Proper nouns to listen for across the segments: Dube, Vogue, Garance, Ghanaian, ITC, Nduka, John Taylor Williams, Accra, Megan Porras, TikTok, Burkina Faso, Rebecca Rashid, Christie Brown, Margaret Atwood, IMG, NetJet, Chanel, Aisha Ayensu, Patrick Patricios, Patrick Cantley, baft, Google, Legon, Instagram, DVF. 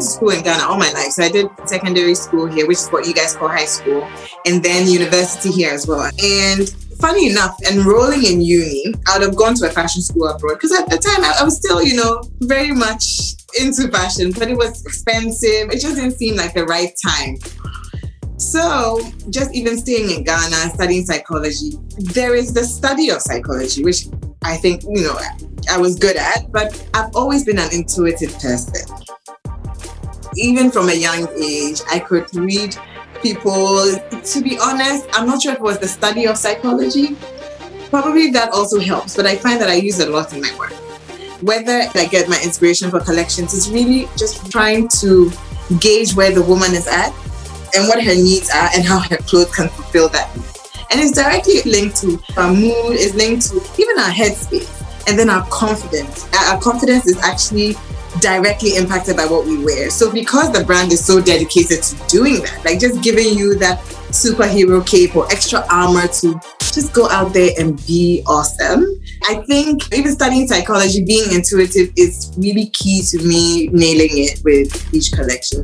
went to school in Ghana all my life. So I did secondary school here, which is what you guys call high school, and then university here as well. And funny enough, enrolling in uni, I would have gone to a fashion school abroad, because at the time I was still, very much into fashion, but it was expensive. It just didn't seem like the right time. So just even staying in Ghana, studying psychology, there is the study of psychology, which I think, I was good at, but I've always been an intuitive person. Even from a young age, I could read people. To be honest, I'm not sure if it was the study of psychology. Probably that also helps, but I find that I use it a lot in my work. Whether I get my inspiration for collections is really just trying to gauge where the woman is at and what her needs are and how her clothes can fulfill that need. And it's directly linked to our mood, it's linked to even our headspace, and then our confidence. Our confidence is actually directly impacted by what we wear. So because the brand is so dedicated to doing that, like just giving you that superhero cape or extra armor to just go out there and be awesome. I think even studying psychology, being intuitive is really key to me nailing it with each collection.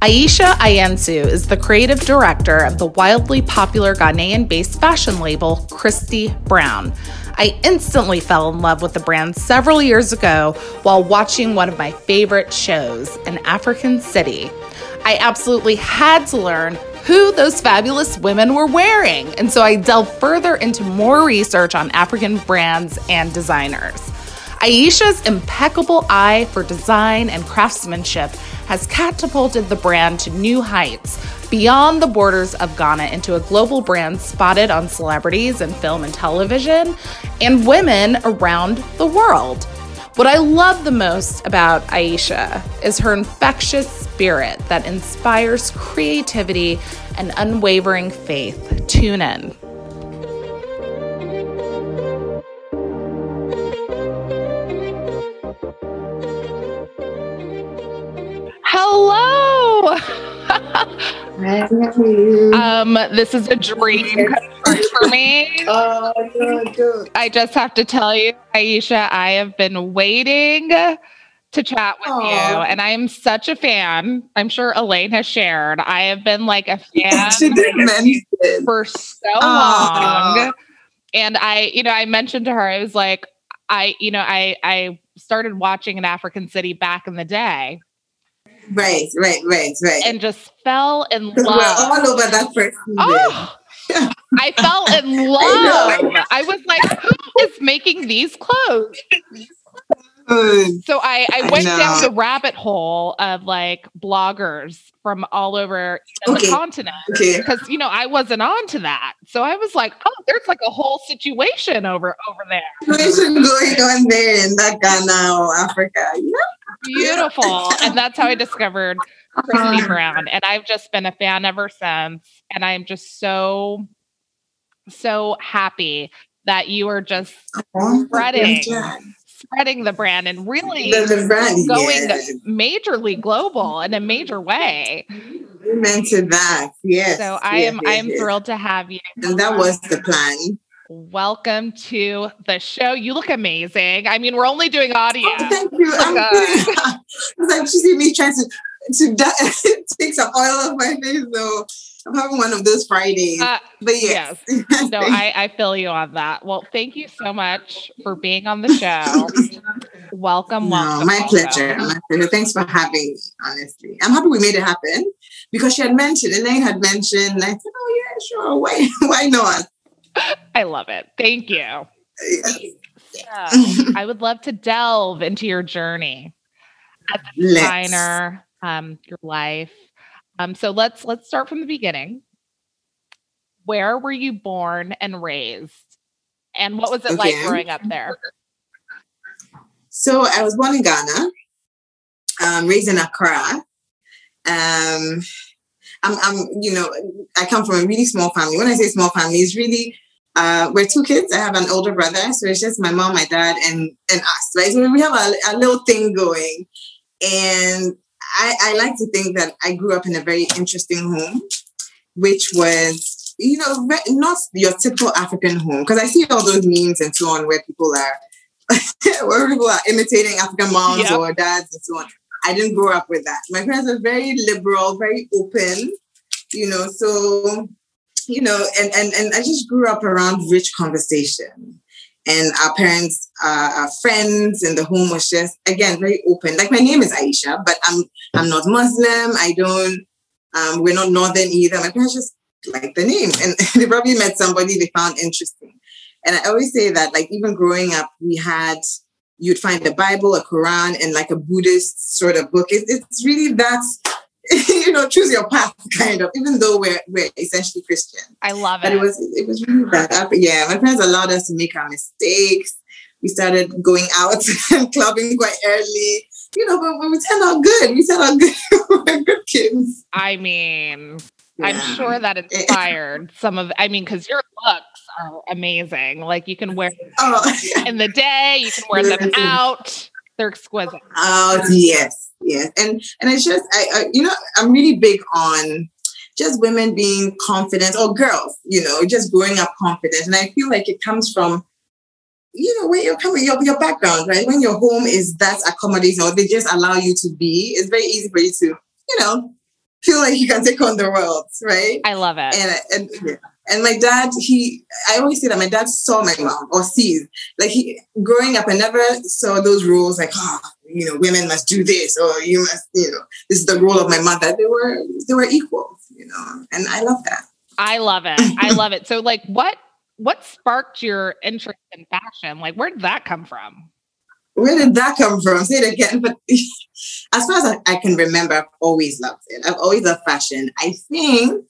Aisha Ayensu is the creative director of the wildly popular Ghanaian-based fashion label, Christie Brown. I instantly fell in love with the brand several years ago while watching one of my favorite shows, An African City. I absolutely had to learn who those fabulous women were wearing, and so I delved further into more research on African brands and designers. Aisha's impeccable eye for design and craftsmanship has catapulted the brand to new heights beyond the borders of Ghana into a global brand spotted on celebrities in film and television and women around the world. What I love the most about Aisha is her infectious spirit that inspires creativity and unwavering faith. Tune in. This is a dream for me. Oh, good. I just have to tell you, Aisha, I have been waiting to chat with you, and I am such a fan. I'm sure Elaine has shared. I have been like a fan for so long, and I mentioned to her, I was like, I started watching An African City back in the day. Right. And just fell in love. We're all over that person. Oh, I fell in love. I was like, who is making these clothes? So I went down the rabbit hole of like bloggers from all over the continent, because I wasn't on to that. So I was like, oh, there's like a whole situation over there. Situation going on there in that Ghana or Africa. Beautiful. And that's how I discovered Christie Brown. And I've just been a fan ever since. And I'm just so, so happy that you are just spreading the brand and really going majorly global in a major way. You mentioned that, yes. So I am thrilled to have you. And that was the plan. Welcome to the show. You look amazing. I mean, we're only doing audio. Oh, thank you. I was like, she's me trying to take some oil off my face, though. I'm having one of those Fridays. But yes. No, I feel you on that. Well, thank you so much for being on the show. Welcome. My pleasure. Thanks for having me, honestly. I'm happy we made it happen, because she had mentioned, Elaine had mentioned, and I said, oh yeah, sure. Why not? I love it. Thank you. So, I would love to delve into your journey as a designer, your life. So let's start from the beginning. Where were you born and raised, and what was it like growing up there? So I was born in Ghana, raised in Accra. I come from a really small family. When I say small family, it's really we're two kids. I have an older brother, so it's just my mom, my dad, and us. Right, so we have a little thing going, and I like to think that I grew up in a very interesting home, which was you know, not your typical African home. Because I see all those memes and so on where people are imitating African moms or dads and so on. I didn't grow up with that. My parents are very liberal, very open, you know, so, you know, and I just grew up around rich conversation. And our parents, our friends in the home was just, again, very open. Like, my name is Aisha, but I'm not Muslim. I don't, we're not Northern either. My parents just like the name. And they probably met somebody they found interesting. And I always say that, like, even growing up, we had, you'd find a Bible, a Quran, and like a Buddhist sort of book. It's really that, you know, choose your path kind of, even though we're essentially Christian. I love it. But it was really bad. Yeah, my parents allowed us to make our mistakes. We started going out and clubbing quite early. You know, but we turned out good. We're good kids. I mean, yeah. I'm sure that inspired some of, I mean, because your looks are amazing. Like, you can wear them in the day, you can wear them out. They're exquisite. Oh, yes. And it's just, I you know, I'm really big on just women being confident, or girls, you know, just growing up confident. And I feel like it comes from, you know, where you're coming, your background, right? When your home is that accommodating, or they just allow you to be, it's very easy for you to, you know, feel like you can take on the world, right? I love it. And my dad, I always say that my dad saw my mom, or sees. Like, growing up, I never saw those roles like, you know, women must do this, or you must, you know, this is the role of my mother. They were equal, you know, and I love that. I love it. So, like, what sparked your interest in fashion? Like, where did that come from? Say it again. But as far as I can remember, I've always loved it. I've always loved fashion. I think...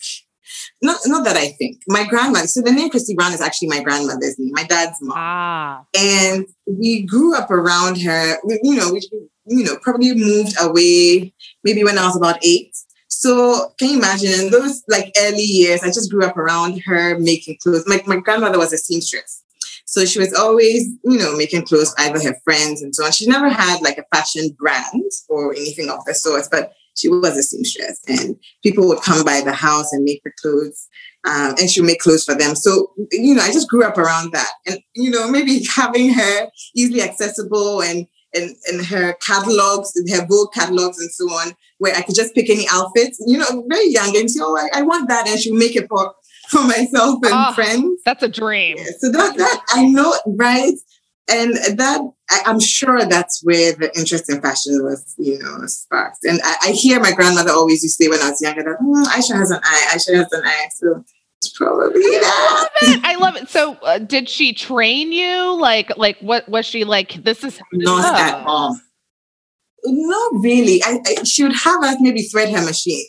Not that I think. My grandmother, so the name Christie Brown is actually my grandmother's name, my dad's mom. And we grew up around her. We probably moved away maybe when I was about 8. So can you imagine in those like early years, I just grew up around her making clothes. My grandmother was a seamstress. So she was always, you know, making clothes for either her friends and so on. She never had like a fashion brand or anything of the sort, but she was a seamstress, and people would come by the house and make her clothes, and she would make clothes for them. So, you know, I just grew up around that. And, you know, maybe having her easily accessible and her catalogs, her Vogue catalogs and so on, where I could just pick any outfits, you know, very young. And so I want that, and she would make it for myself and friends. That's a dream. Yeah, so that I know, right? And that, I'm sure that's where the interest in fashion was, you know, sparked. And I hear my grandmother always used to say when I was younger that, Aisha has an eye. So it's probably that. I love it. So did she train you? Like what was she like? This is not at all. Not really. She would have us maybe thread her machine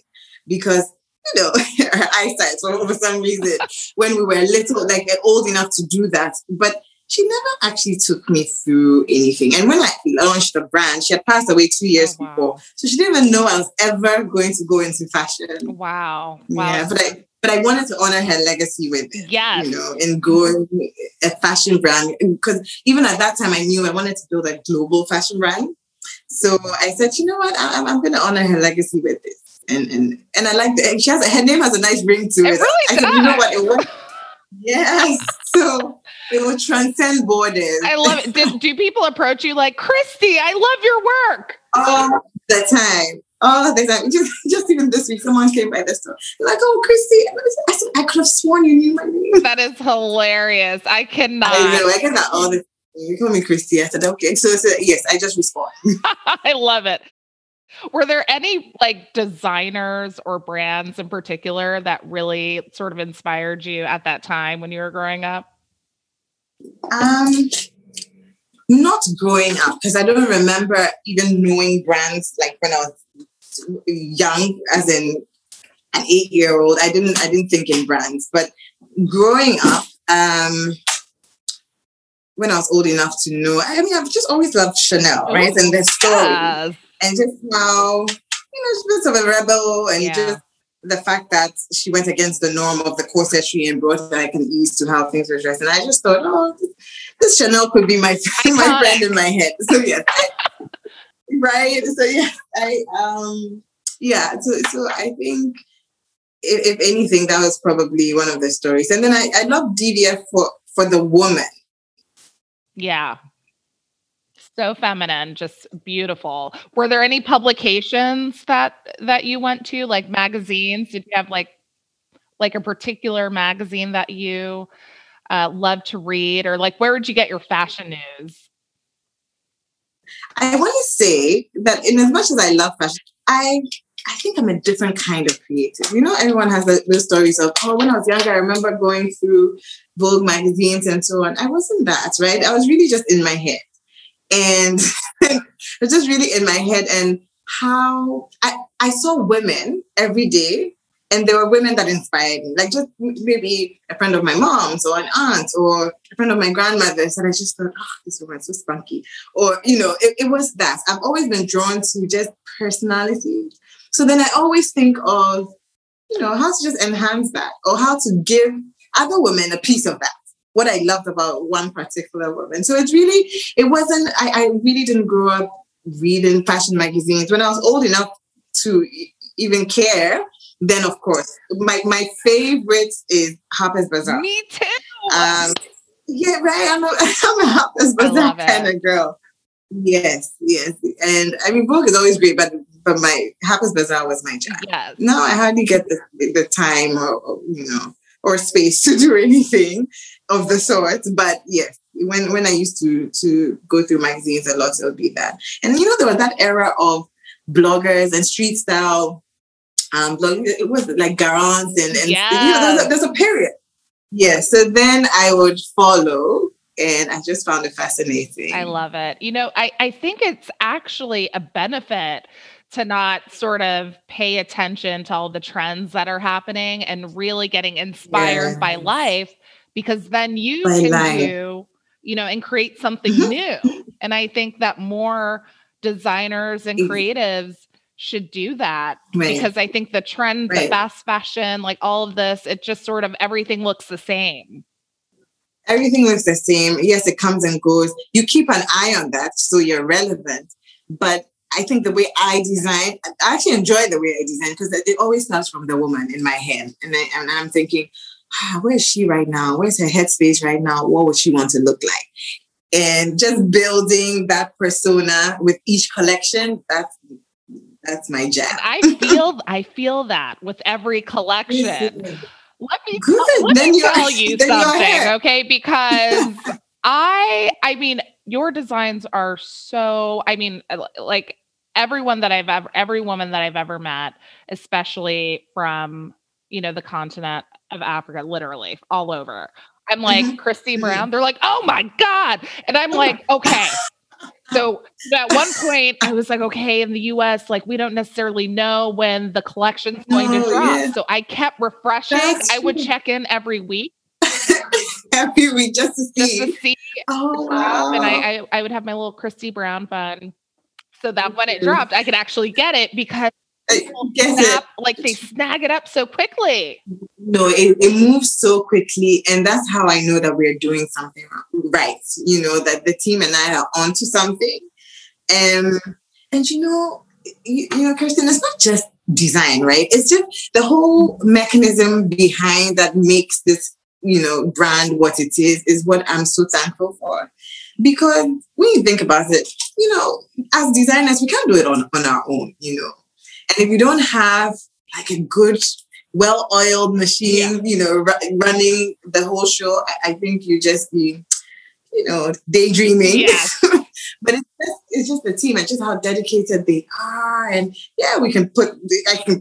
because, you know, her eyesight for some reason when we were little, like old enough to do that. But she never actually took me through anything. And when I launched the brand, she had passed away 2 years before. So she didn't even know I was ever going to go into fashion. Wow. Yeah, but I wanted to honor her legacy with it. Yes. You know, and go a fashion brand. Because even at that time, I knew I wanted to build a global fashion brand. So I said, you know what? I'm going to honor her legacy with this. And I like that. She has, her name has a nice ring to it. Really, I said, you know what? It works. Yes. So it will transcend borders. I love it. Do people approach you like, Christie, I love your work? All the time. Just even this week, someone came by the store. Like, oh, Christie. I said, I could have sworn you knew my name. That is hilarious. I cannot. I get that all the time. You call me Christie. I said, okay. So yes, I just respond. I love it. Were there any like designers or brands in particular that really sort of inspired you at that time when you were growing up? Not growing up, because I don't remember even knowing brands like when I was young, as in an 8-year-old. I didn't think in brands, but growing up, when I was old enough to know, I mean, I've just always loved Chanel, right? And their story. Yes. And just how, you know, she's a bit of a rebel, and just the fact that she went against the norm of the corsetry and brought like an ease to how things were dressed. And I just thought, this Chanel could be my friend in my head. So yes, right. So yeah, I think if anything, that was probably one of the stories. And then I love DVF for the woman. Yeah. So feminine, just beautiful. Were there any publications that you went to, like magazines? Did you have like a particular magazine that you loved to read, or like where would you get your fashion news? I want to say that in as much as I love fashion, I think I'm a different kind of creative. You know, everyone has those stories of, oh, when I was younger, I remember going through Vogue magazines and so on. I wasn't that, right? I was really just in my head. And I was just really in my head, and how I saw women every day, and there were women that inspired me, like just maybe a friend of my mom's or an aunt or a friend of my grandmother's. And I just thought, oh, this woman's so spunky. Or, you know, it was that. I've always been drawn to just personality. So then I always think of, you know, how to just enhance that, or how to give other women a piece of that, what I loved about one particular woman. So it's really, I really didn't grow up reading fashion magazines. When I was old enough to even care, then of course, my favorite is Harper's Bazaar. Me too. Yeah, right. I'm a Harper's Bazaar kind of girl. Yes, yes. And I mean, Vogue is always great, but my Harper's Bazaar was my jam. Yes. Now I hardly get the time or, you know, or space to do anything of the sort. But yes, when I used to go through magazines a lot, it would be that. And you know, there was that era of bloggers and street style blogging. It was like Garance and yeah. You know, there's a period. Yeah. So then I would follow, and I just found it fascinating. I love it. You know, I think it's actually a benefit to not sort of pay attention to all the trends that are happening and really getting inspired by life, because then you do, you know, and create something new. And I think that more designers and creatives should do that, because I think the trend, the fast fashion, like all of this, it just sort of, everything looks the same. Everything looks the same. Yes, it comes and goes. You keep an eye on that, so you're relevant. But I think the way I design, I actually enjoy the way I design, because it always starts from the woman in my head. And I'm thinking, where is she right now? Where's her headspace right now? What would she want to look like? And just building that persona with each collection, that's my jam. I feel that with every collection. Let me tell you something, okay? Because I mean, your designs are so, I mean, like every woman that I've ever met, especially from, you know, the continent of Africa, literally all over. I'm like, Christie Brown. They're like, oh my God. And I'm like, okay. So at one point I was like, okay, in the US, like we don't necessarily know when the collection's going to drop. Yeah. So I kept refreshing. I would check in every week. Every week just to see. Oh, wow. And I would have my little Christie Brown bun, so that when it dropped, I could actually get it, because they snag it up so quickly. No, it moves so quickly. And that's how I know that we're doing something right. You know, that the team and I are onto something. And you know, Kirsten, it's not just design, right? It's just the whole mechanism behind that makes this, you know, brand what it is what I'm so thankful for. Because when you think about it, you know, as designers, we can't do it on our own, you know. And if you don't have like a good, well-oiled machine, you know, running the whole show, I think you just be, you know, daydreaming. Yeah. But it's just the team and just how dedicated they are. And yeah, I can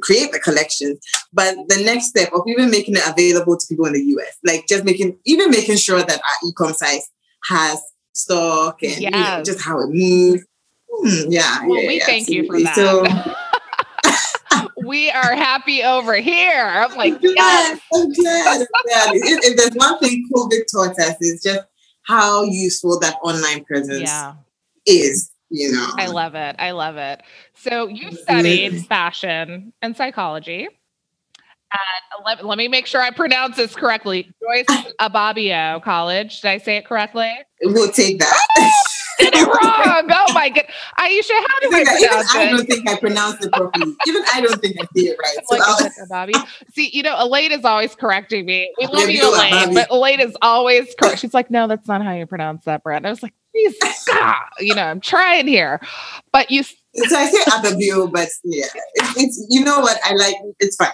create the collections. But the next step of even making it available to people in the US, like just making sure that our e-com site has stock and you know, just how it moves. Thank you for that. So, we are happy over here. I'm like, I'm glad. If there's one thing COVID taught us, is just how useful that online presence is, you know. I love it. So you studied fashion and psychology. Let me make sure I pronounce this correctly. Joyce Ababio College. Did I say it correctly? We'll take that. it wrong. Oh my God. Aisha, how do I pronounce it? I don't think I pronounced it properly. Even I don't think I did it right. See, you know, Elaine is always correcting me. We love you, Elaine, but Elaine is always correct. She's like, no, that's not how you pronounce that, Brad. I was like, stop. You know, I'm trying here. But you... So I say Ababio, but yeah. It's you know what? I like, it's fine.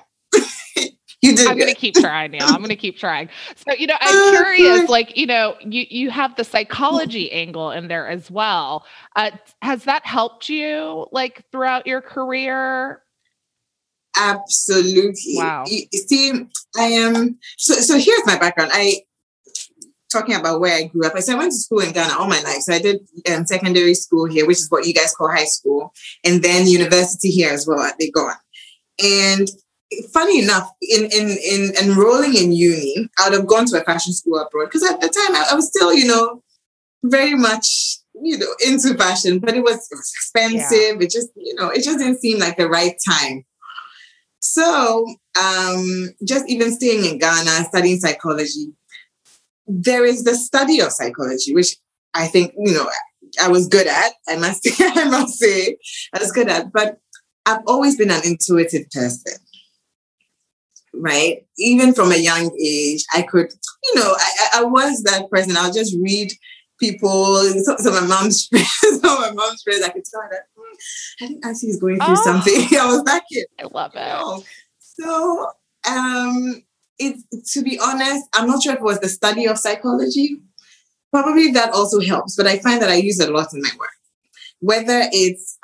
I'm going to keep trying now. I'm going to keep trying. So, you know, I'm curious, like, you know, you have the psychology angle in there as well. Has that helped you like throughout your career? Absolutely. Wow. See, I am, so here's my background. Talking about where I grew up. So I went to school in Ghana all my life. So I did secondary school here, which is what you guys call high school. And then university here as well at Legon. And funny enough, in enrolling in uni, I would have gone to a fashion school abroad because at the time I was still, you know, very much, you know, into fashion, but it was expensive. Yeah. It just, you know, it just didn't seem like the right time. So just even staying in Ghana, studying psychology, there is the study of psychology, which I think, you know, I was good at, I must say, I was good at, but I've always been an intuitive person. Right. Even from a young age, I could, you know, I was that person. I'll just read people. So my mom's friends, I could tell her that I think Auntie is going through something. I was that kid. I love it. You know? So to be honest, I'm not sure if it was the study of psychology. Probably that also helps, but I find that I use it a lot in my work. Whether it's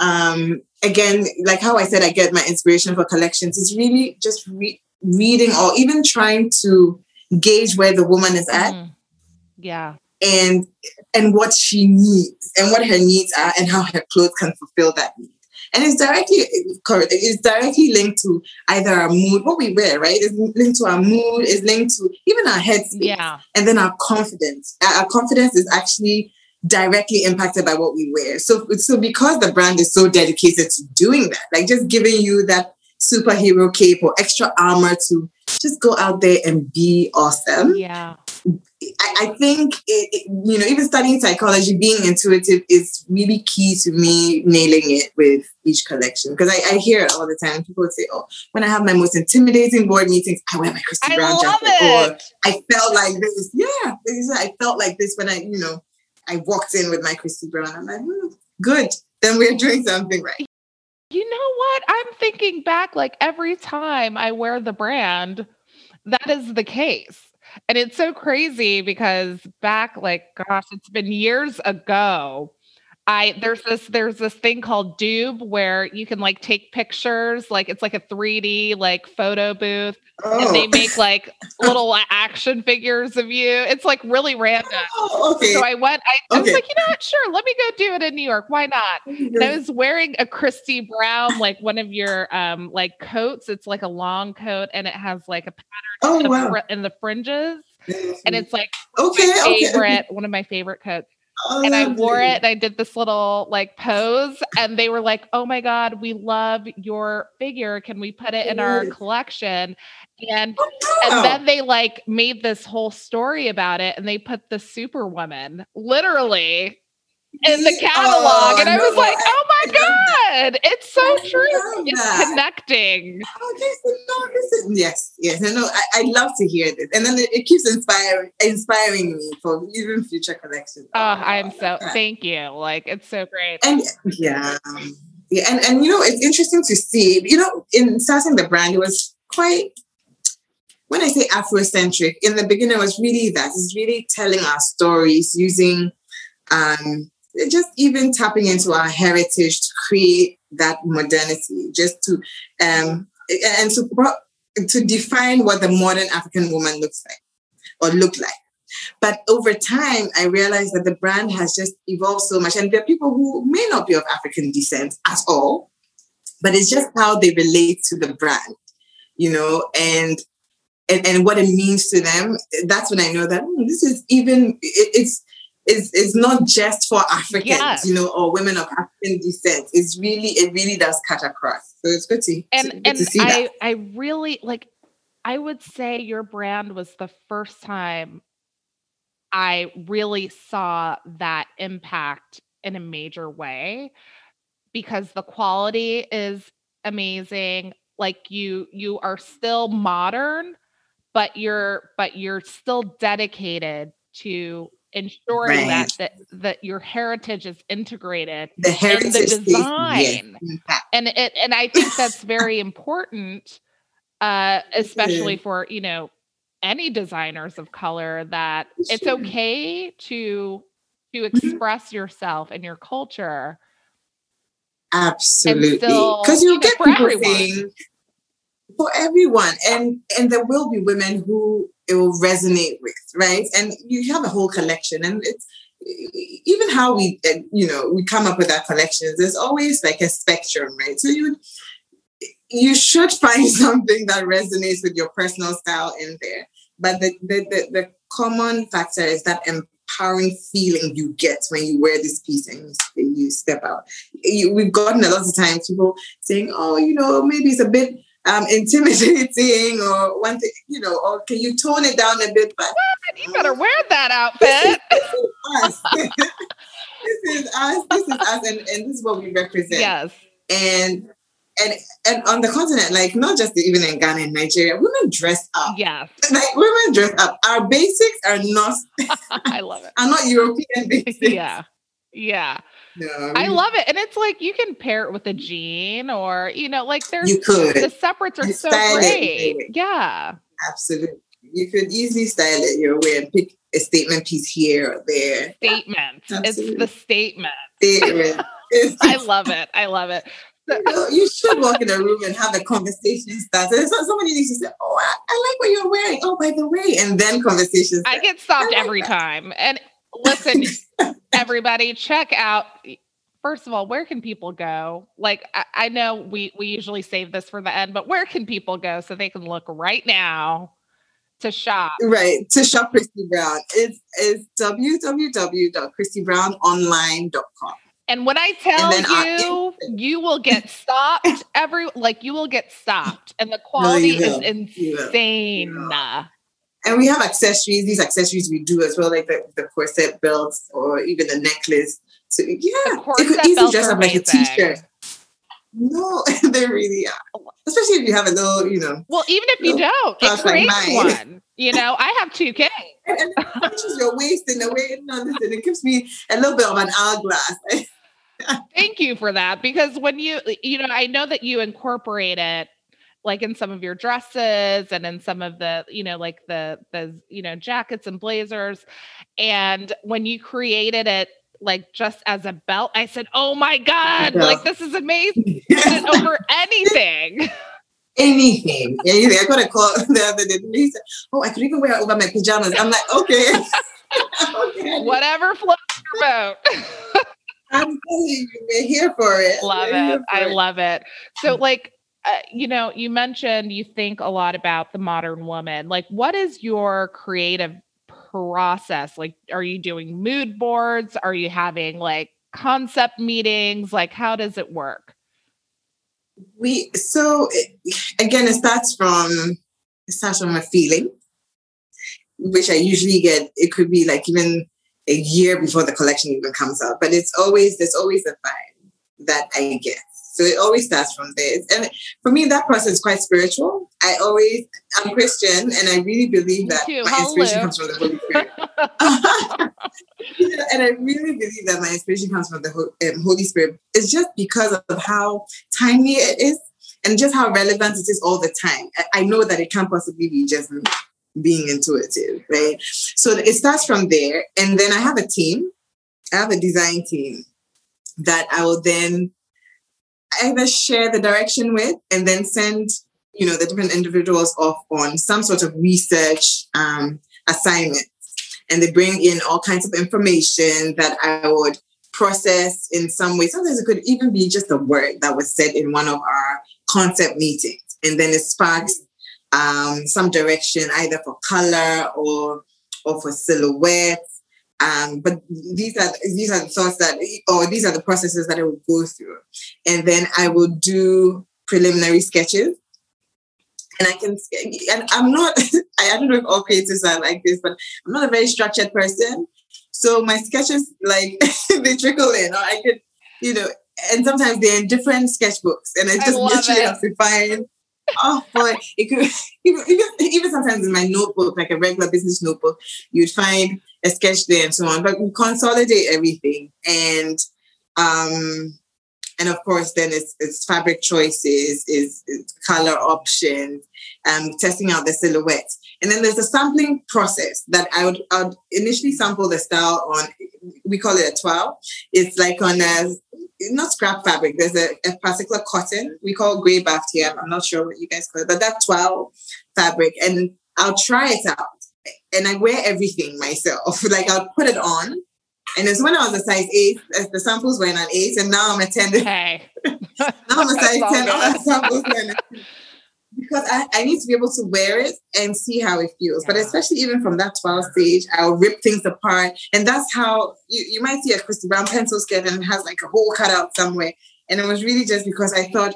again, like how I said, I get my inspiration for collections. It's really just reading or even trying to gauge where the woman is at. Yeah. And what she needs and what her needs are and how her clothes can fulfill that need. And it's directly linked to either our mood, what we wear, right? It's linked to our mood, it's linked to even our headspace. Yeah. And then our confidence. Our confidence is actually directly impacted by what we wear. So because the brand is so dedicated to doing that, like just giving you that superhero cape or extra armor to just go out there and be awesome. Yeah. I think, you know, even studying psychology, being intuitive is really key to me nailing it with each collection. Because I hear it all the time. People would say, oh, when I have my most intimidating board meetings, I wear my Christie Brown jacket. Or I felt like this. Yeah. I felt like this when I walked in with my Christie Brown. I'm like, good. Then we're doing something right. You know what? I'm thinking back, like every time I wear the brand, that is the case. And it's so crazy because back, like, gosh, it's been years ago. There's this thing called Dube where you can like take pictures, like it's like a 3D like photo booth, and they make like little action figures of you. It's like really random. Oh, okay. So I was like, you know what? Sure, let me go do it in New York. Why not? And I was wearing a Christie Brown, like one of your like coats. It's like a long coat, and it has like a pattern in the fringes, and it's like one of my favorite coats. And I wore it and I did this little like pose and they were like, oh my God, we love your figure. Can we put it in our collection? And then they like made this whole story about it and they put the Superwoman literally in the catalog. And I was like, oh my God, it's so true. It's connecting. Yes. No, I love to hear this. And then it keeps inspiring me for even future collections. Thank you. Like, it's so great. And yeah. And you know, it's interesting to see, you know, in starting the brand, it was quite, when I say Afrocentric, in the beginning, it was really that. It's really telling our stories using, just even tapping into our heritage to create that modernity, just to and to define what the modern African woman looks like or looked like. But over time, I realized that the brand has just evolved so much, and there are people who may not be of African descent at all, but it's just how they relate to the brand, you know, and what it means to them. That's when I know that this is even it's not just for Africans, you know, or women of African descent. It really does cut across. So it's good to see that. I really like. I would say your brand was the first time I really saw that impact in a major way because the quality is amazing. Like you are still modern, but you're still dedicated to ensuring that your heritage is integrated in the design. Yes. And I think that's very important, especially for, any designers of color, that it's okay to express yourself and your culture. Absolutely. Because you'll get people saying, for everyone. And there will be women who it will resonate with, right? And you have a whole collection, and it's even how we come up with our collections. There's always like a spectrum, right? So you should find something that resonates with your personal style in there. But the common factor is that empowering feeling you get when you wear this piece and you step out. We've gotten a lot of times people saying, oh, maybe it's a bit intimidating or one thing, or can you tone it down a bit? But you better wear that outfit. This is us, and this is what we represent. Yes. And on the continent, like not just even in Ghana and Nigeria, women dress up. Yeah. Like women dress up. Our basics are not I love it. Are not European basics. Yeah. Yeah. No. I love it. And it's like you can pair it with a jean or, the separates are so great. Yeah. Absolutely. You could easily style it your way and pick a statement piece here or there. Statement. Absolutely. It's the statement. Statement. I love it. You should walk in a room and have a conversation started. It's not somebody needs to say, oh, I like what you're wearing. Oh, by the way. And then conversations. I get stopped every time. And listen, everybody, check out. First of all, where can people go? Like, I know we usually save this for the end, but where can people go so they can look right now to shop? Right. To shop Christie Brown. It's www.christieBrownOnline.com. And when I tell you, you will get stopped. You will get stopped. And the quality is insane. You will. And we have accessories. These accessories we do as well, like the corset belts or even the necklace. So the corset belts dress up like a t-shirt. No, they really are. Especially if you have a little, Well, even if you don't, it creates one. I have 2K. And it matches your waist in a way. And it gives me a little bit of an hourglass. Thank you for that, because when I know that you incorporate it like in some of your dresses and in some of the, like the jackets and blazers. And when you created it, like just as a belt, I said, oh my God, like this is amazing. Over anything. Anything. I got a call the other day. Oh, I could even wear it over my pajamas. I'm like, okay. Okay. Whatever floats your boat. I'm telling you, we're here for it. I love it. So like, you mentioned you think a lot about the modern woman. Like, what is your creative process? Like, are you doing mood boards? Are you having like concept meetings? Like, how does it work? It starts from a feeling, which I usually get. It could be like even a year before the collection even comes out, but there's always a vibe that I get. So it always starts from there. And for me, that process is quite spiritual. I'm Christian, and I really believe that my inspiration comes from the Holy Spirit. And I really believe that my inspiration comes from the Holy Spirit. It's just because of how timely it is and just how relevant it is all the time. I know that it can't possibly be just being intuitive, right? So it starts from there. And then I have a team. I have a design team that I will then either share the direction with and then send, the different individuals off on some sort of research assignment. And they bring in all kinds of information that I would process in some way. Sometimes it could even be just a word that was said in one of our concept meetings. And then it sparks some direction either for color or for silhouette. But these are the thoughts these are the processes that I will go through. And then I will do preliminary sketches. And I'm not, I don't know if all creatives are like this, but I'm not a very structured person. So my sketches, like, they trickle in, or I could, you know, and sometimes they're in different sketchbooks, and I just literally have to find. Oh boy, it could even sometimes in my notebook, like a regular business notebook, you'd find a sketch there and so on. But we consolidate everything, and of course, then it's fabric choices, it's color options, testing out the silhouettes, and then there's a sampling process that I would initially sample the style on. We call it a 12. It's like on a not scrap fabric. There's a particular cotton we call grey baft here. I'm not sure what you guys call it, but that 12 fabric, and I'll try it out. And I wear everything myself. Like, I'll put it on. And it's when I was a size 8, the samples were in an 8, and now I'm a 10. Hey. Now I'm a size 10. All the samples were in a 10. Because I need to be able to wear it and see how it feels. Yeah. But especially even from that 12 stage, I'll rip things apart. And that's how you might see a Christie Brown pencil skirt and it has like a hole cut out somewhere. And it was really just because I thought,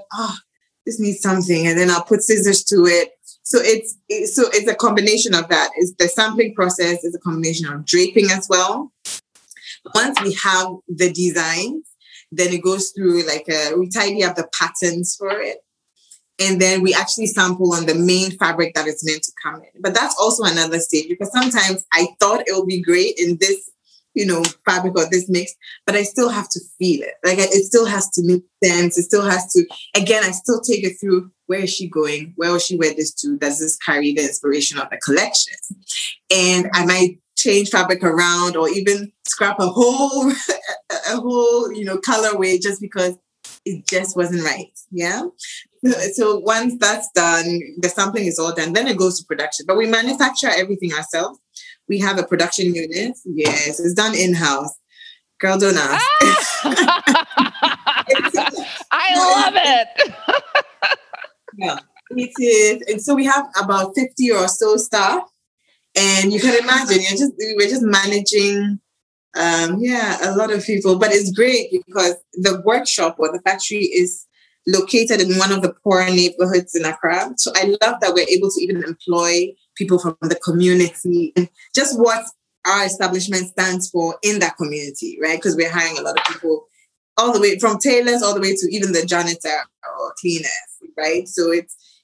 this needs something. And then I'll put scissors to it. So it's a combination of that. It's the sampling process is a combination of draping as well. Once we have the designs, then it goes through we tidy up the patterns for it. And then we actually sample on the main fabric that it's meant to come in. But that's also another stage, because sometimes I thought it would be great in this, fabric or this mix, but I still have to feel it. Like, it still has to make sense. It still has to, again, I still take it through, where is she going? Where will she wear this to? Does this carry the inspiration of the collection? And I might change fabric around or even scrap a whole, colorway just because it just wasn't right. Yeah. So once that's done, the sampling is all done, then it goes to production. But we manufacture everything ourselves. We have a production unit. Yes, it's done in-house. Girl, don't ask. I love it. Yeah, it is. And so we have about 50 or so staff. And you can imagine, we're just managing a lot of people. But it's great because the workshop or the factory is located in one of the poorer neighborhoods in Accra. So I love that we're able to even employ people from the community and just what our establishment stands for in that community, right? Because we're hiring a lot of people all the way from tailors all the way to even the janitor or cleaners, right? So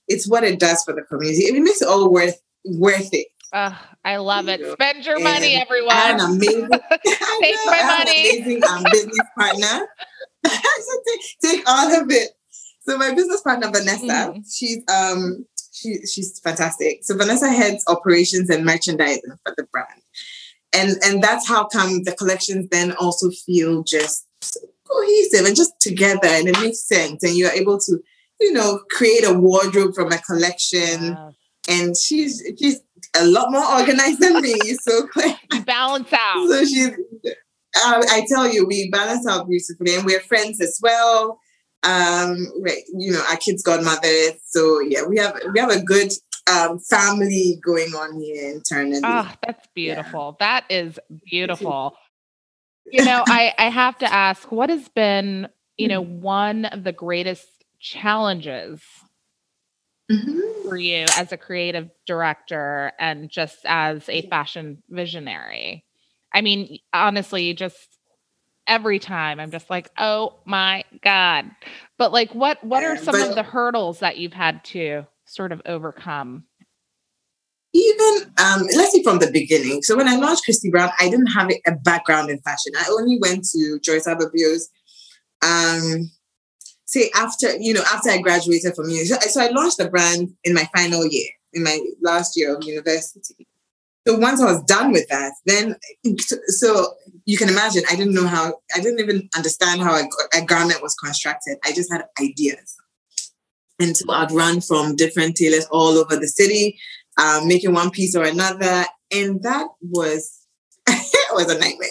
it's what it does for the community. It makes it all worth it. I love it. Spend your money, everyone. An amazing, business partner. Take all of it. So my business partner, Vanessa, she's fantastic. So Vanessa heads operations and merchandising for the brand. And that's how come the collections then also feel just cohesive and just together, and it makes sense. And you're able to, create a wardrobe from a collection. Wow. And she's a lot more organized than me. So balance out. So she's I tell you, we balance out beautifully, and we're friends as well. Our kids' godmothers. So yeah, we have a good family going on here internally. Oh, that's beautiful. Yeah. That is beautiful. I have to ask, what has been, one of the greatest challenges for you as a creative director and just as a fashion visionary? I mean, honestly, just every time I'm just like, oh my God. But what are some of the hurdles that you've had to sort of overcome? Even, let's say from the beginning. So when I launched Christie Brown, I didn't have a background in fashion. I only went to Joyce Ababio's, after I graduated from university. So I launched the brand in my final year, in my last year of university. So once I was done with that, then, so you can imagine, I didn't even understand how a garment was constructed. I just had ideas. And so I'd run from different tailors all over the city, making one piece or another. And that was, it was a nightmare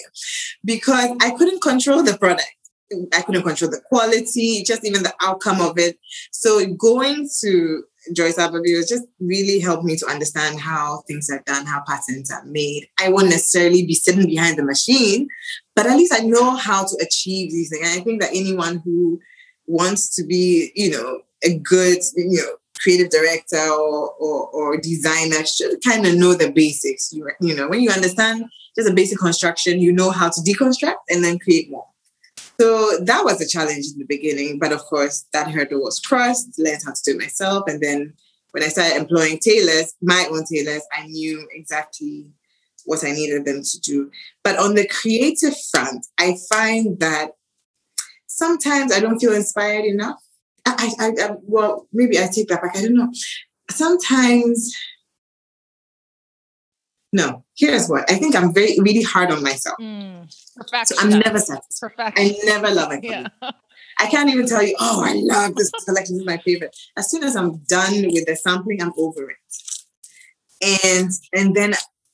because I couldn't control the product. I couldn't control the quality, just even the outcome of it. So going to Joyce Ababio just really helped me to understand how things are done, how patterns are made. I won't necessarily be sitting behind the machine, but at least I know how to achieve these things. And I think that anyone who wants to be, a good, creative director or designer should kind of know the basics. You know, when you understand just a basic construction, you know how to deconstruct and then create more. So that was a challenge in the beginning, but of course that hurdle was crossed, learned how to do it myself. And then when I started employing tailors, my own tailors, I knew exactly what I needed them to do. But on the creative front, I find that sometimes I don't feel inspired enough. Well, maybe I take that back. I don't know. Sometimes, no, here's what. I think I'm really hard on myself. So I'm never satisfied. I never love my collection. Yeah. I can't even tell you, oh, I love this collection. This is my favorite. As soon as I'm done with the sampling, I'm over it. And then,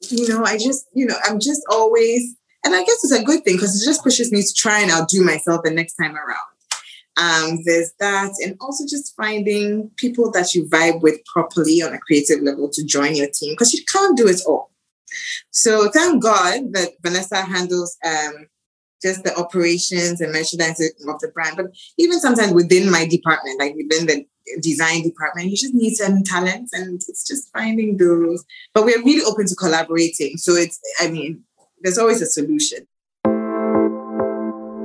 you know, I just, you know, I'm just always, and I guess it's a good thing because it just pushes me to try and outdo myself the next time around. There's that, and also just finding people that you vibe with properly on a creative level to join your team, because you can't do it all. So thank God that Vanessa handles just the operations and merchandising of the brand. But even sometimes within my department, like within the design department, you just need certain talents, and it's just finding those. But we're really open to collaborating. So it's, I mean, there's always a solution.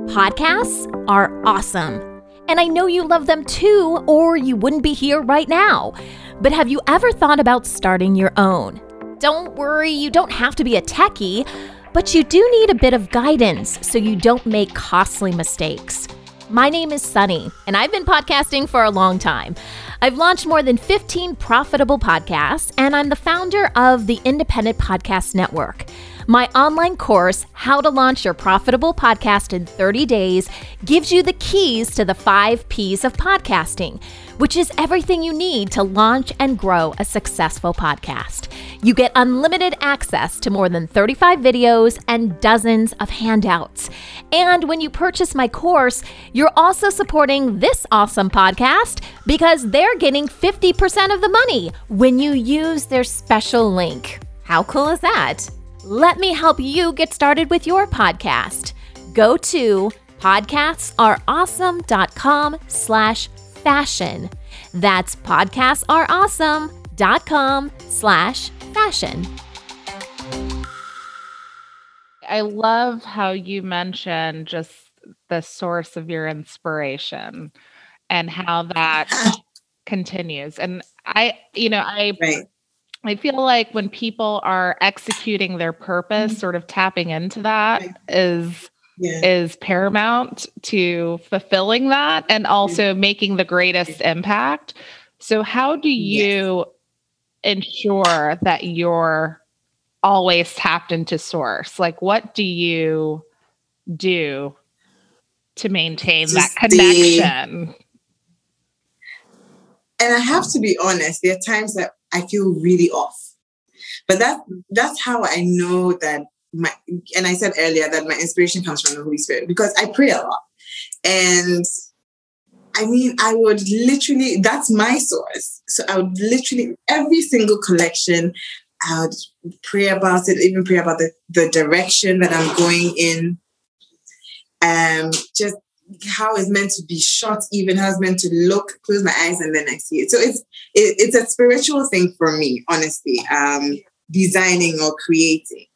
Podcasts are awesome. And I know you love them too, or you wouldn't be here right now. But have you ever thought about starting your own? Don't worry, you don't have to be a techie, but you do need a bit of guidance so you don't make costly mistakes. My name is Sunny, and I've been podcasting for a long time. I've launched more than 15 profitable podcasts, and I'm the founder of the Independent Podcast Network. My online course, How to Launch Your Profitable Podcast in 30 Days, gives you the keys to the 5 Ps of podcasting, which is everything you need to launch and grow a successful podcast. You get unlimited access to more than 35 videos and dozens of handouts. And when you purchase my course, you're also supporting this awesome podcast because they're getting 50% of the money when you use their special link. How cool is that? Let me help you get started with your podcast. Go to podcastareawesome.com/fashion. That's podcastareawesome.com/fashion. I love how you mentioned just the source of your inspiration and how that continues. And I feel like when people are executing their purpose, sort of tapping into that is paramount to fulfilling that and also making the greatest impact. So how do you ensure that you're always tapped into source? Like, what do you do to maintain that connection? And I have to be honest, there are times that I feel really off. But that's how I know that and I said earlier that my inspiration comes from the Holy Spirit, because I pray a lot. And I mean, I would literally, that's my source. So I would literally, every single collection, I would pray about it, even pray about the direction that I'm going in. Just how it's meant to be shot, even how it's meant to look, close my eyes and then I see it. So it's a spiritual thing for me, honestly, designing or creating.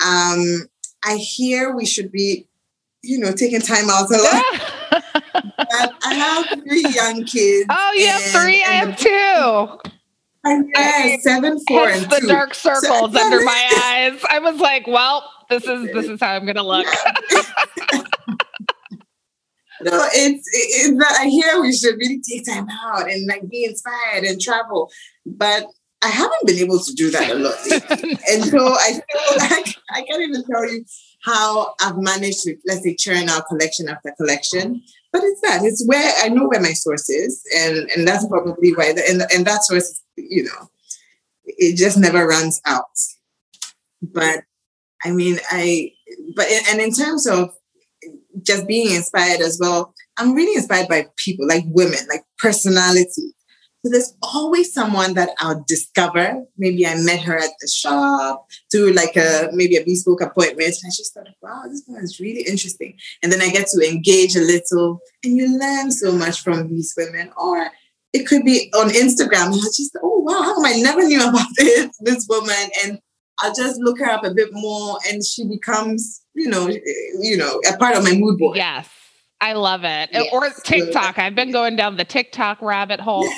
I hear we should be, you know, taking time out a lot. But I have 3 young kids. Oh, you have 3? I have 2. I 7, 4, and 2. The dark circles under my eyes. I was like, well, this is how I'm going to look. So it's that I hear we should really take time out and like be inspired and travel, but I haven't been able to do that a lot lately. And so I feel like I can't even tell you how I've managed to, let's say, churn out collection after collection. But it's that, it's where I know where my source is, and that's probably why. And that source, you know, it just never runs out. But I mean, and in terms of just being inspired as well, I'm really inspired by people, like women, like personality. So there's always someone that I'll discover. Maybe I met her at the shop through like a bespoke appointment. And I just thought, wow, this one is really interesting. And then I get to engage a little, and you learn so much from these women. Or it could be on Instagram. I just, oh, wow, how come I never knew about this woman? And I'll just look her up a bit more and she becomes, you know, a part of my mood board. Yes. I love it. Yes. Or TikTok. I've been going down the TikTok rabbit hole.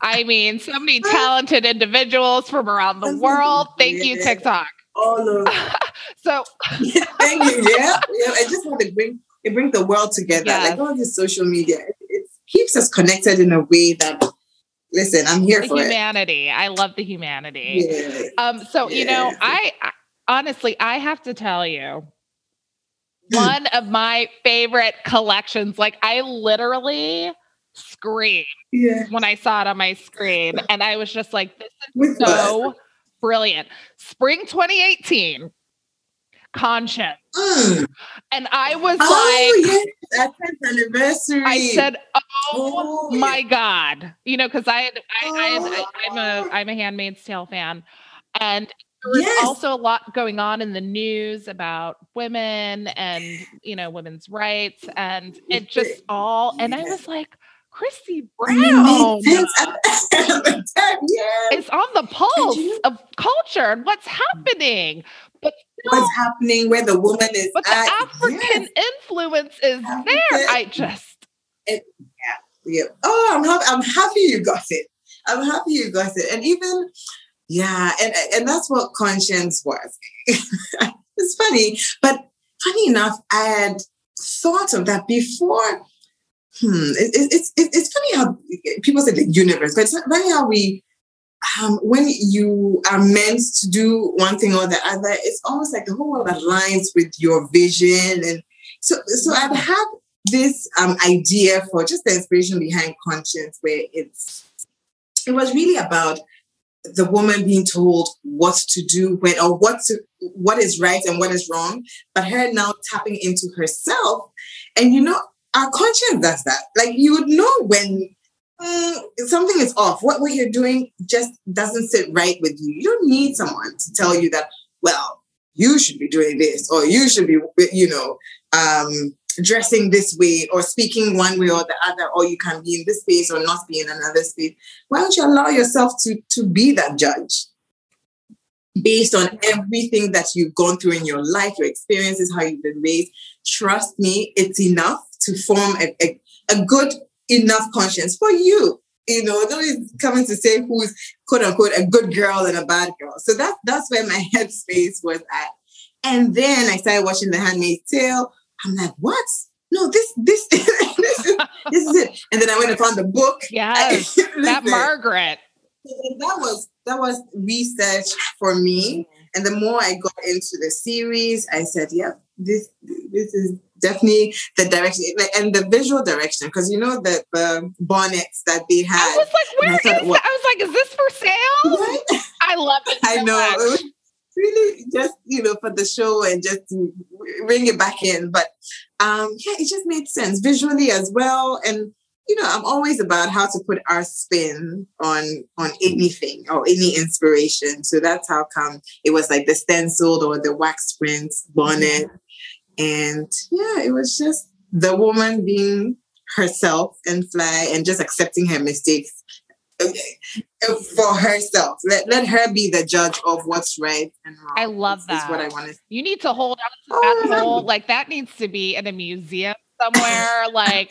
I mean, so many talented individuals from around the world. Thank you, TikTok. Oh, no. So thank you. Yeah. I just want to bring the world together. Yes. Like all this social media, it keeps us connected in a way that, listen, I'm here for humanity. I love the humanity. Yeah. You know, I honestly, I have to tell you, one of my favorite collections, like I literally screamed when I saw it on my screen. And I was just like, this is so brilliant. Spring 2018, Conscience. And I was like, that's an anniversary. I said, oh my God. You know, because I'm a Handmaid's Tale fan. And there was also a lot going on in the news about women and, you know, women's rights and it just all, and I was like, Christie Brown is on the pulse of culture and what's happening. But still, what's happening where the woman is but at. The African influence is there. I just. Oh, I'm happy you got it. I'm happy you got it. And even... yeah, and that's what Conscience was. It's funny, but funny enough, I had thought of that before. It's funny how people say the universe, but it's funny how we, when you are meant to do one thing or the other, it's almost like the whole world aligns with your vision. And so I've had this idea for just the inspiration behind Conscience, where it was really about the woman being told what to do when, or what is right and what is wrong, but her now tapping into herself. And you know, our conscience does that. Like you would know when something is off, what you're doing just doesn't sit right with you. You don't need someone to tell you that, well, you should be doing this, or you should be, you know, dressing this way, or speaking one way or the other, or you can be in this space or not be in another space. Why don't you allow yourself to be that judge based on everything that you've gone through in your life, your experiences, how you've been raised? Trust me, it's enough to form a good enough conscience for you. You know, nobody's coming to say who's quote unquote a good girl and a bad girl. So that's where my headspace was at. And then I started watching The Handmaid's Tale. I'm like, what? No, this is it. And then I went and found the book. Yes, that Margaret. That was research for me. And the more I got into the series, I said, yeah, this is definitely the direction, and the visual direction, because you know the bonnets that they had. I was like, is this for sale? Yeah. I love it. So I know. Much. Really just, you know, for the show and just bring it back in. But it just made sense visually as well. And, you know, I'm always about how to put our spin on anything or any inspiration. So that's how come it was like the stenciled or the wax prints bonnet. And yeah, it was just the woman being herself and fly and just accepting her mistakes. For herself, let her be the judge of what's right and wrong. I love that. Is what I wanted. You need to hold on to that goal. Like that needs to be in a museum somewhere. Like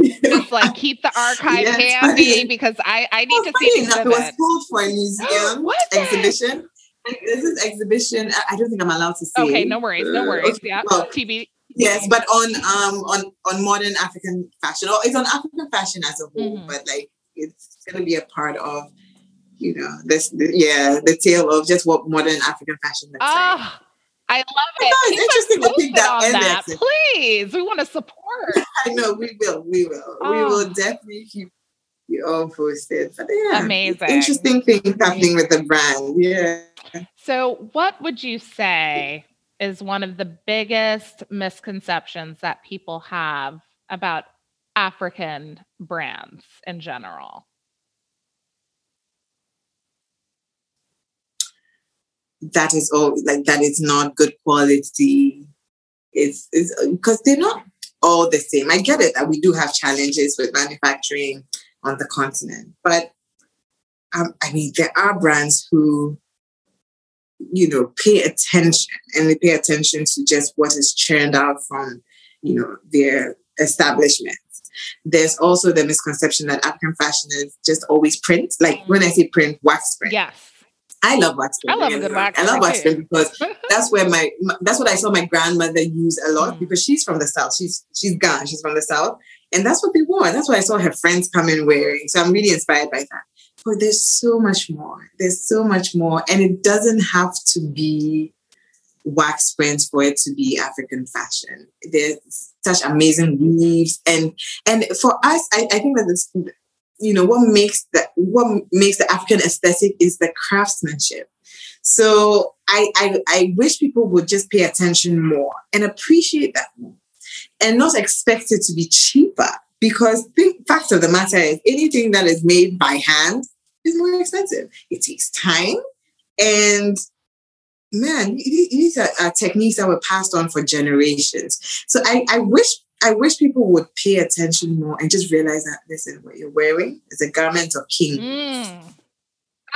just like keep the archive handy because I need to see this. It was pulled for a museum exhibition. This is exhibition. I don't think I'm allowed to see. Okay, no worries. Okay. Yeah, well, TB. Yes, but on modern African fashion, or it's on African fashion as a whole, but like. It's going to be a part of, you know, the tale of just what modern African fashion looks like. I love it. It's interesting to think that. Please, we want to support. I know, we will. Oh. We will definitely keep you all posted. But yeah, amazing. Interesting things happening with the brand. Yeah. So what would you say is one of the biggest misconceptions that people have about African brands in general? That is all, like that is not good quality. It's because they're not all the same. I get it that we do have challenges with manufacturing on the continent. But I mean, there are brands who, you know, pay attention, and they pay attention to just what is churned out from, you know, their establishments. There's also the misconception that African fashion is just always print. Like when I say print, wax print. Yes. I love wax print. I love wax print because that's where that's what I saw my grandmother use a lot, because she's from the South. She's Ghanaian. She's from the South. And that's what they wore. That's what I saw her friends come in wearing. So I'm really inspired by that. But there's so much more. There's so much more. And it doesn't have to be wax prints for it to be African fashion. There's such amazing weaves. And for us, I think that it's, you know, what makes the African aesthetic is the craftsmanship. So I wish people would just pay attention more and appreciate that more, and not expect it to be cheaper. Because the fact of the matter is, anything that is made by hand is more expensive. It takes time. And man, these are techniques that were passed on for generations. So I wish people would pay attention more and just realize that, listen, what you're wearing is a garment of kings.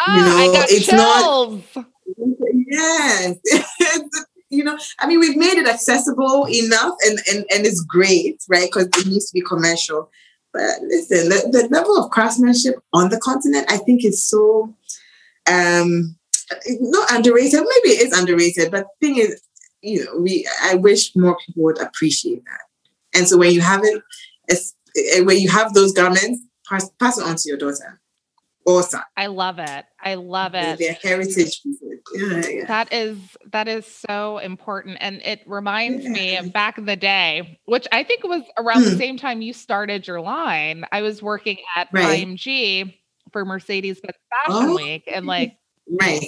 I got chills. Yes. You know, I mean, we've made it accessible enough, and it's great, right? Because it needs to be commercial. But listen, the level of craftsmanship on the continent, I think, is so not underrated. Maybe it is underrated, but the thing is, you know, I wish more people would appreciate that. And so when you have it, when you have those garments, pass it on to your daughter. Awesome. I love it. Their heritage. Yeah. That is so important. And it reminds me of back in the day, which I think was around the same time you started your line. I was working at IMG for Mercedes-Benz Fashion Week, and like right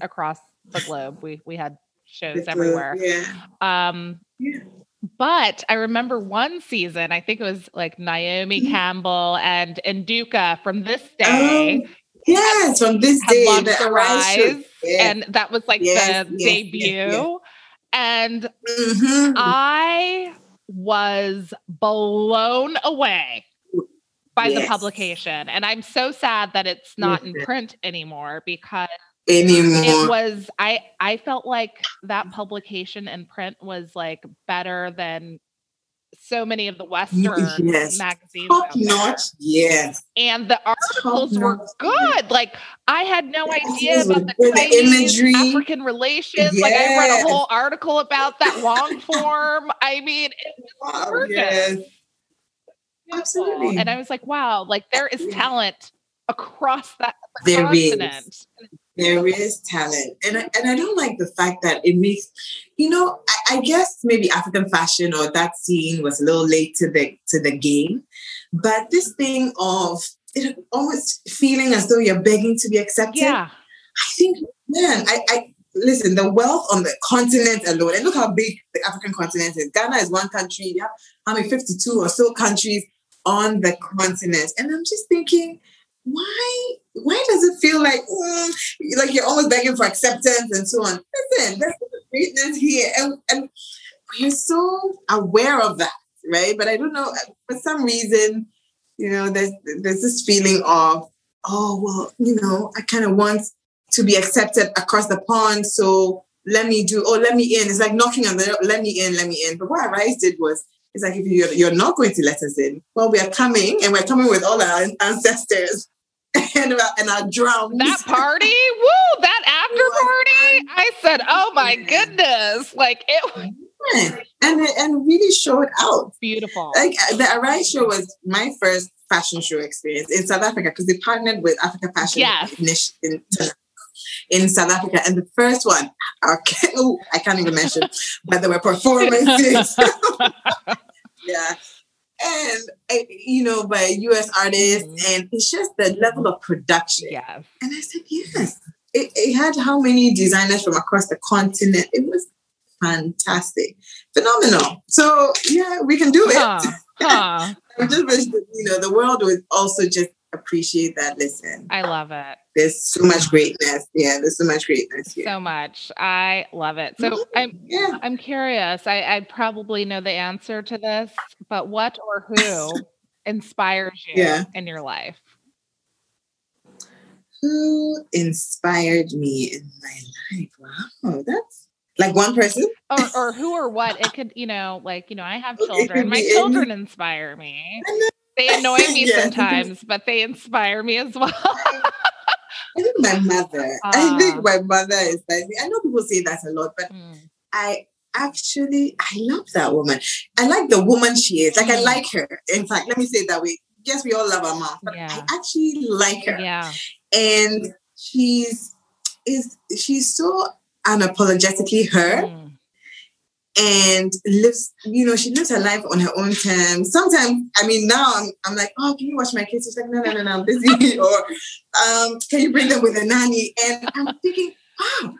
across the globe. We had shows everywhere. Yeah. But I remember one season, I think it was like Naomi Campbell and Nduka from This Day. Yes, from This Day. The Arise. Yeah. And that was like debut. Yes. And I was blown away by the publication. And I'm so sad that it's not in print anymore, because it was, I felt like that publication in print was like better than so many of the Western magazines. Top notch, yes. And the articles were good. Like I had no idea about the imagery, African relations. Yes. Like I read a whole article about that long form. I mean, it was gorgeous. Yes. Absolutely. And I was like, wow, like there is talent across that continent. There is talent. And I don't like the fact that it makes, you know, I guess maybe African fashion or that scene was a little late to the game. But this thing of it almost feeling as though you're begging to be accepted. Yeah. I think, man, I listen, the wealth on the continent alone, and look how big the African continent is. Ghana is one country. You have 52 or so countries on the continent. And I'm just thinking, why does it feel like you're almost begging for acceptance and so on? Listen, that's the greatness here. And we're so aware of that, right? But I don't know, for some reason, you know, there's this feeling of, oh, well, you know, I kind of want to be accepted across the pond. So let me in. It's like knocking on the door, let me in. But what Arise did was, it's like, if you're not going to let us in, well, we are coming, and we're coming with all our ancestors. And our drums. That party, woo! That after party, I said, "Oh my goodness!" Like it was, and really showed out. Beautiful. Like the Arise show was my first fashion show experience in South Africa, because they partnered with Africa Fashion in South Africa, and the first one, I can't even mention, but there were performances. Yeah. And, you know, by U.S. artists, and it's just the level of production. Yeah. And I said, yes. It had how many designers from across the continent? It was fantastic. Phenomenal. So, yeah, we can do it. I just wish that, you know, the world would also just appreciate that. Listen. I love it. There's so much greatness. Yeah, there's so much greatness here. So much. I love it. So I'm curious. I probably know the answer to this, but what or who inspires you in your life? Who inspired me in my life? Wow, that's like one person, or who or what? It could, I have children. My children inspire me. They annoy me sometimes, but they inspire me as well. I think my mother inspires me. I know people say that a lot, but I love that woman. I like the woman she is. Like, I like her. In fact, let me say it that way. Yes, we all love our mom, but I actually like her. Yeah. And she's so unapologetically her and lives, she lives her life on her own terms. Sometimes, now I'm like, oh, can you watch my kids? She's like, no, I'm busy. Or can you bring them with a nanny? And I'm thinking, wow,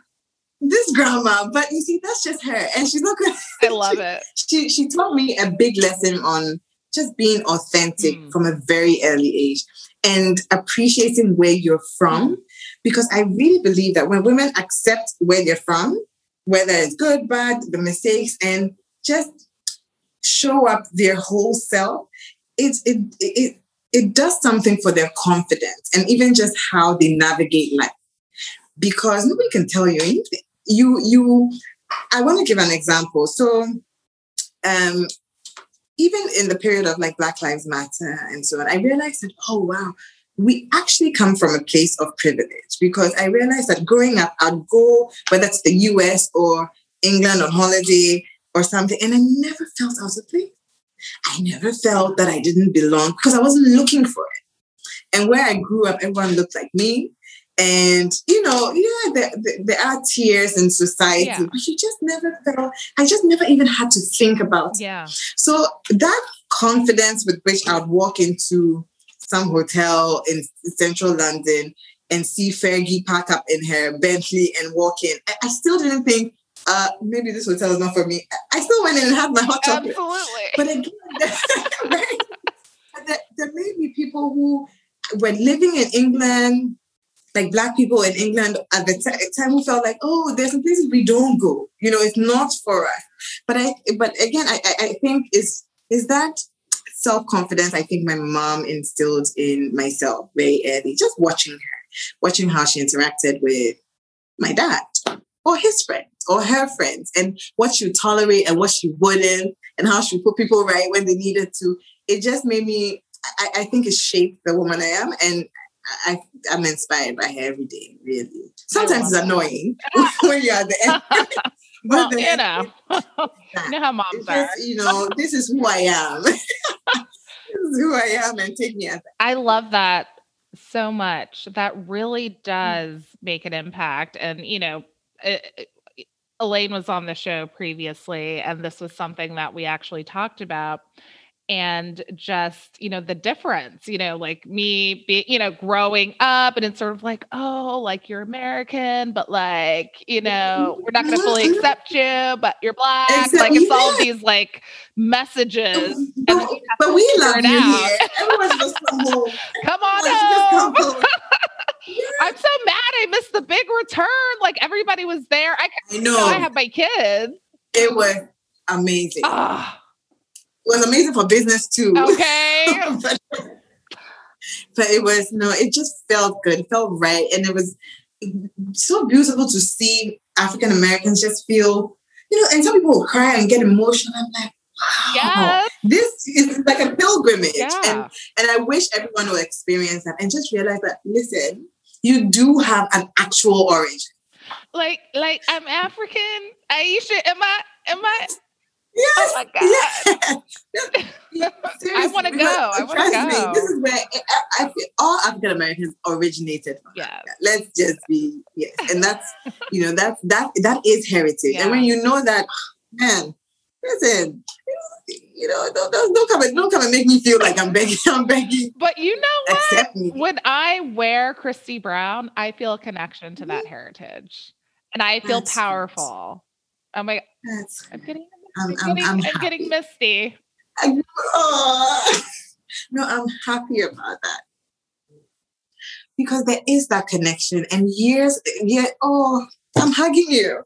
this grandma. But you see, that's just her. And she's not good. I love it. She taught me a big lesson on just being authentic from a very early age and appreciating where you're from, because I really believe that when women accept where they're from, whether it's good, bad, the mistakes, and just show up their whole self, it does something for their confidence and even just how they navigate life, because nobody can tell you anything. I want to give an example. So, even in the period of like Black Lives Matter and so on, I realized that, oh, wow, we actually come from a place of privilege, because I realized that growing up, I'd go, whether it's the US or England on holiday or something, and I never felt out of place. I never felt that I didn't belong because I wasn't looking for it. And where I grew up, everyone looked like me. And, there are tiers in society, but you just never felt, I just never even had to think about it. So that confidence with which I would walk into some hotel in central London and see Fergie pack up in her Bentley and walk in, I still didn't think, maybe this hotel is not for me. I still went in and had my hot chocolate. Absolutely. But again, there may be people who were living in England, like Black people in England at the time, we felt like, oh, there's some places we don't go. It's not for us. But again, I think is that self-confidence I think my mom instilled in myself very early, just watching her, watching how she interacted with my dad or his friends or her friends and what she would tolerate and what she wouldn't and how she would put people right when they needed to. It just made me, I think it shaped the woman I am, and I'm inspired by her every day, really. Sometimes it's annoying when you're at the end. Well, you know how moms are. This is who I am. This is who I am, and take me out. I love that so much. That really does make an impact. And, Elaine was on the show previously, and this was something that we actually talked about. And just, the difference, like me being, growing up, and it's sort of like, oh, like you're American, but like, we're not going to fully accept you, but you're Black. Except like it's all these like messages. But we love you here. Everyone's just come on home. I'm so mad I missed the big return. Like everybody was there. I have my kids. It was amazing. It was amazing for business too. Okay. but it was, it just felt good. It felt right. And it was so beautiful to see African-Americans just feel, and some people will cry and get emotional. I'm like, wow, this is like a pilgrimage. Yeah. And I wish everyone would experience that and just realize that, listen, you do have an actual origin. Like I'm African. Aisha, am I? Yes. Oh my God. Yes. I want to go. This is where I feel all African Americans originated from. Yeah. Let's just be and that's that is heritage. Yeah. And when you know that, man, listen, don't come and make me feel like I'm begging. But you know what? Accept me. When I wear Christie Brown, I feel a connection to that heritage, and I feel that's powerful. Right. I'm like, I'm getting. I'm getting misty. I'm happy about that, because there is that connection. And I'm hugging you.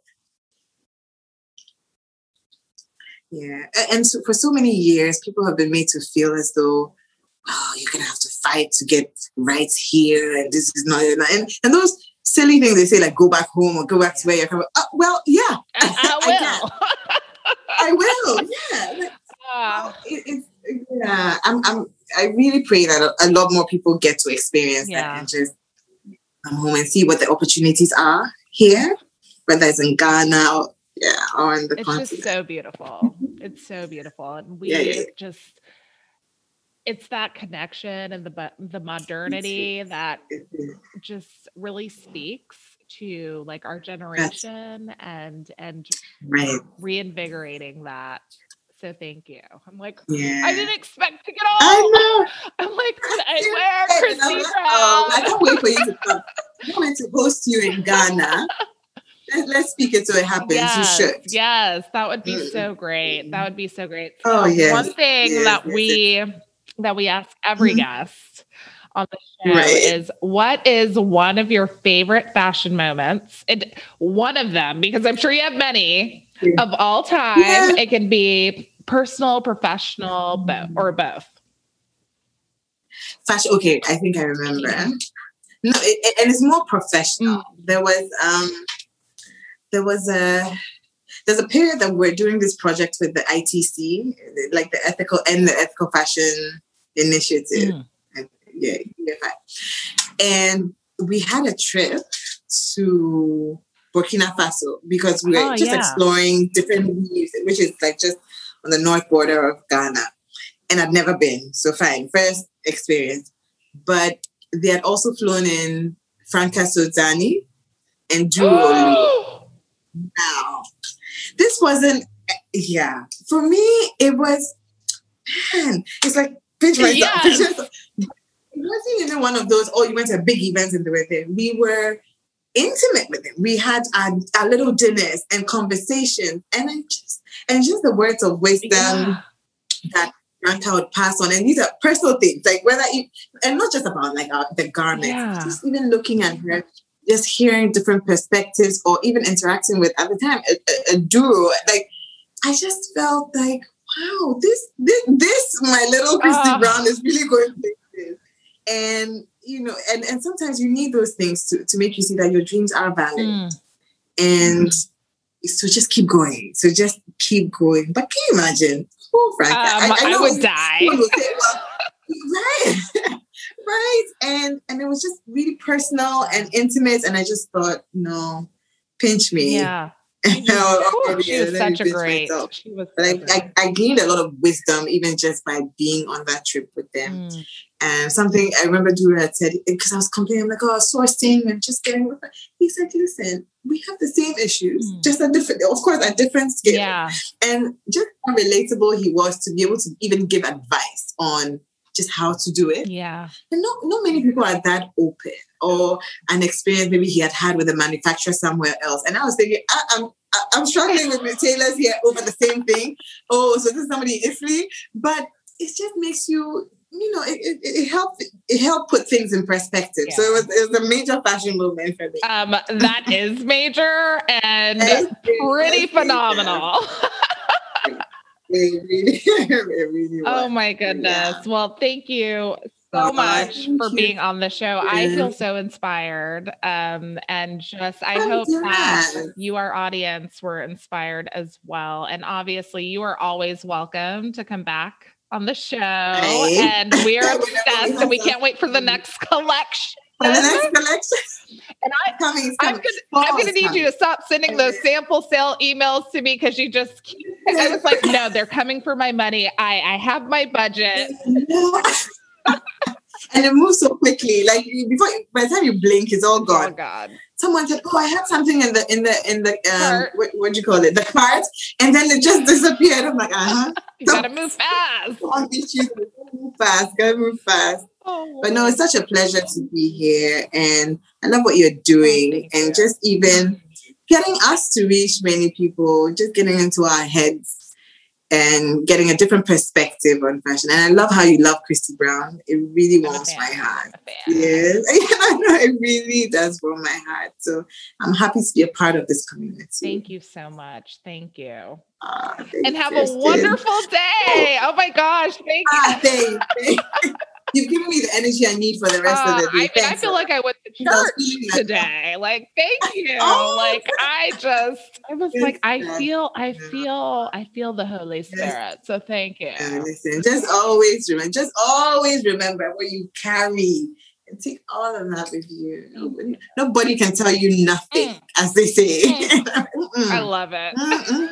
Yeah. And so for so many years, people have been made to feel as though oh, you're going to have to fight to get rights here, and this is not... And those silly things they say, like, go back home or go back to where you're coming from. Well, yeah. I will, yeah. Like, I really pray that a lot more people get to experience that and just come home and see what the opportunities are here, whether it's in Ghana or in the continent. It's just so beautiful. It's so beautiful. And we just, it's that connection and the modernity that just really speaks to like our generation and reinvigorating that. So thank you. I'm like, I didn't expect to get all. I know. I'm like, where Christie Brown? I can't wait for you to come. I'm going to host you in Ghana. Let's speak until it happens. Yes, you should. Yes, that would be so great. That would be so great. So one thing that we ask every guest on the show is, what is one of your favorite fashion moments? One of them, because I'm sure you have many of all time. Yeah. It can be personal, professional, or both. Fashion. Okay, I think I remember. No, it is more professional. There's a period that we're doing this project with the ITC, like the ethical fashion initiative. And we had a trip to Burkina Faso because we were just exploring different weaves, which is like just on the north border of Ghana. And I'd never been, so fine, first experience. But they had also flown in Franca Sozzani and Dube. Now, this wasn't, for me, it was, it's like, picture myself. It wasn't even one of those, you went to big events and they were there. We were intimate with it. We had our little dinners and conversations, and just the words of wisdom that Franca would pass on. And these are personal things, like and not just about like the garments, just even looking at her, just hearing different perspectives or even interacting with, at the time, a duo. Like, I just felt like, wow, this my little Christie Brown is really going to this. And, you know, and sometimes you need those things to make you see that your dreams are valid. And so just keep going. But can you imagine? Oh, Frank, I would die. Say, well, right. And it was just really personal and intimate. And I just thought, no, pinch me. Yeah. I gained a lot of wisdom even just by being on that trip with them. And something I remember Dura had said, because I was complaining, I'm like, sourcing and just getting with her. He said, listen, we have the same issues, just at different scale. Yeah. And just how relatable he was to be able to even give advice on just how to do it. Yeah. And not many people are that open, or an experience maybe he had with a manufacturer somewhere else. And I was thinking, I'm struggling with retailers here over the same thing. So this is somebody in Italy. But it just makes you, you know, it helped put things in perspective. Yeah. So it was a major fashion movement for me. That is major and pretty phenomenal. It really was. Oh my goodness. Yeah. Well, thank you so much for being on the show. Yeah. I feel so inspired. And just, I hope that you, our audience, were inspired as well. And obviously you are always welcome to come back on the show. Right. And we are obsessed and we can't wait for the next collection. And I'm going to need you to stop sending those sample sale emails to me, because you just keep, I was like, no, they're coming for my money. I have my budget. And it moves so quickly. Like by the time you blink, it's all gone. Oh God! Someone said, I had something in the what do you call it? The cart, and then it just disappeared. I'm like, You gotta move fast. Gotta move fast. But no, it's such a pleasure to be here, and I love what you're doing, and just even getting us to reach many people, just getting into our heads and getting a different perspective on fashion. And I love how you love Christie Brown. It really warms my heart. Yes, I know, it really does warm my heart. So I'm happy to be a part of this community. Thank you so much. Thank you. Have a wonderful day. Oh my gosh. Thank you. You've given me the energy I need for the rest of the day. I feel like I went to church today. Like, thank you. Oh, like, I feel the Holy Spirit. So thank you. Listen, just always remember what you carry and take all of that with you. Nobody can tell you nothing, as they say. I love it. Yeah.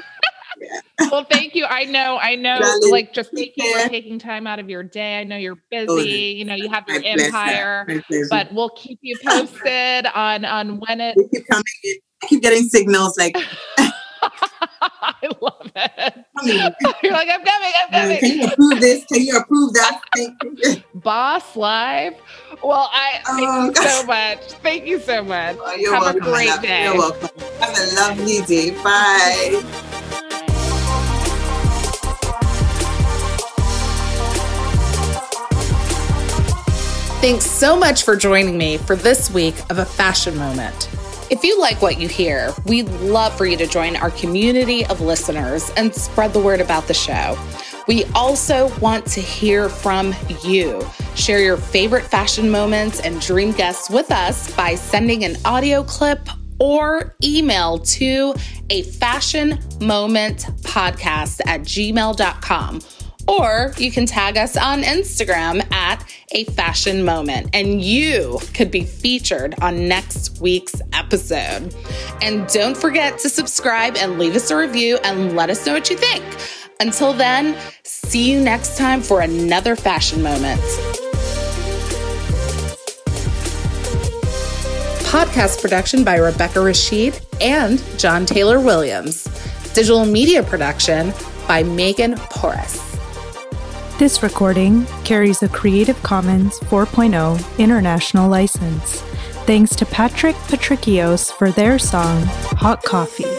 Well, thank you. I know, darling, like, just taking time out of your day. I know you're busy, you have your empire, but we'll keep you posted on when it... They keep coming in. I keep getting signals, like... I love it. You're like, I'm coming. Can you approve this? Can you approve that? Boss live. Well, thank you so much. Thank you so much. Oh, you're welcome. Have a great day. You're welcome. Have a lovely day. Bye. Thanks so much for joining me for this week of A Fashion Moment. If you like what you hear, we'd love for you to join our community of listeners and spread the word about the show. We also want to hear from you. Share your favorite fashion moments and dream guests with us by sending an audio clip or email to afashionmomentpodcast@gmail.com. Or you can tag us on Instagram at @afashionmoment, and you could be featured on next week's episode. And don't forget to subscribe and leave us a review and let us know what you think. Until then, see you next time for another Fashion Moment. Podcast production by Rebecca Rashid and John Taylor Williams. Digital media production by Megan Porras. This recording carries a Creative Commons 4.0 international license. Thanks to Patrick Patricios for their song, Hot Coffee.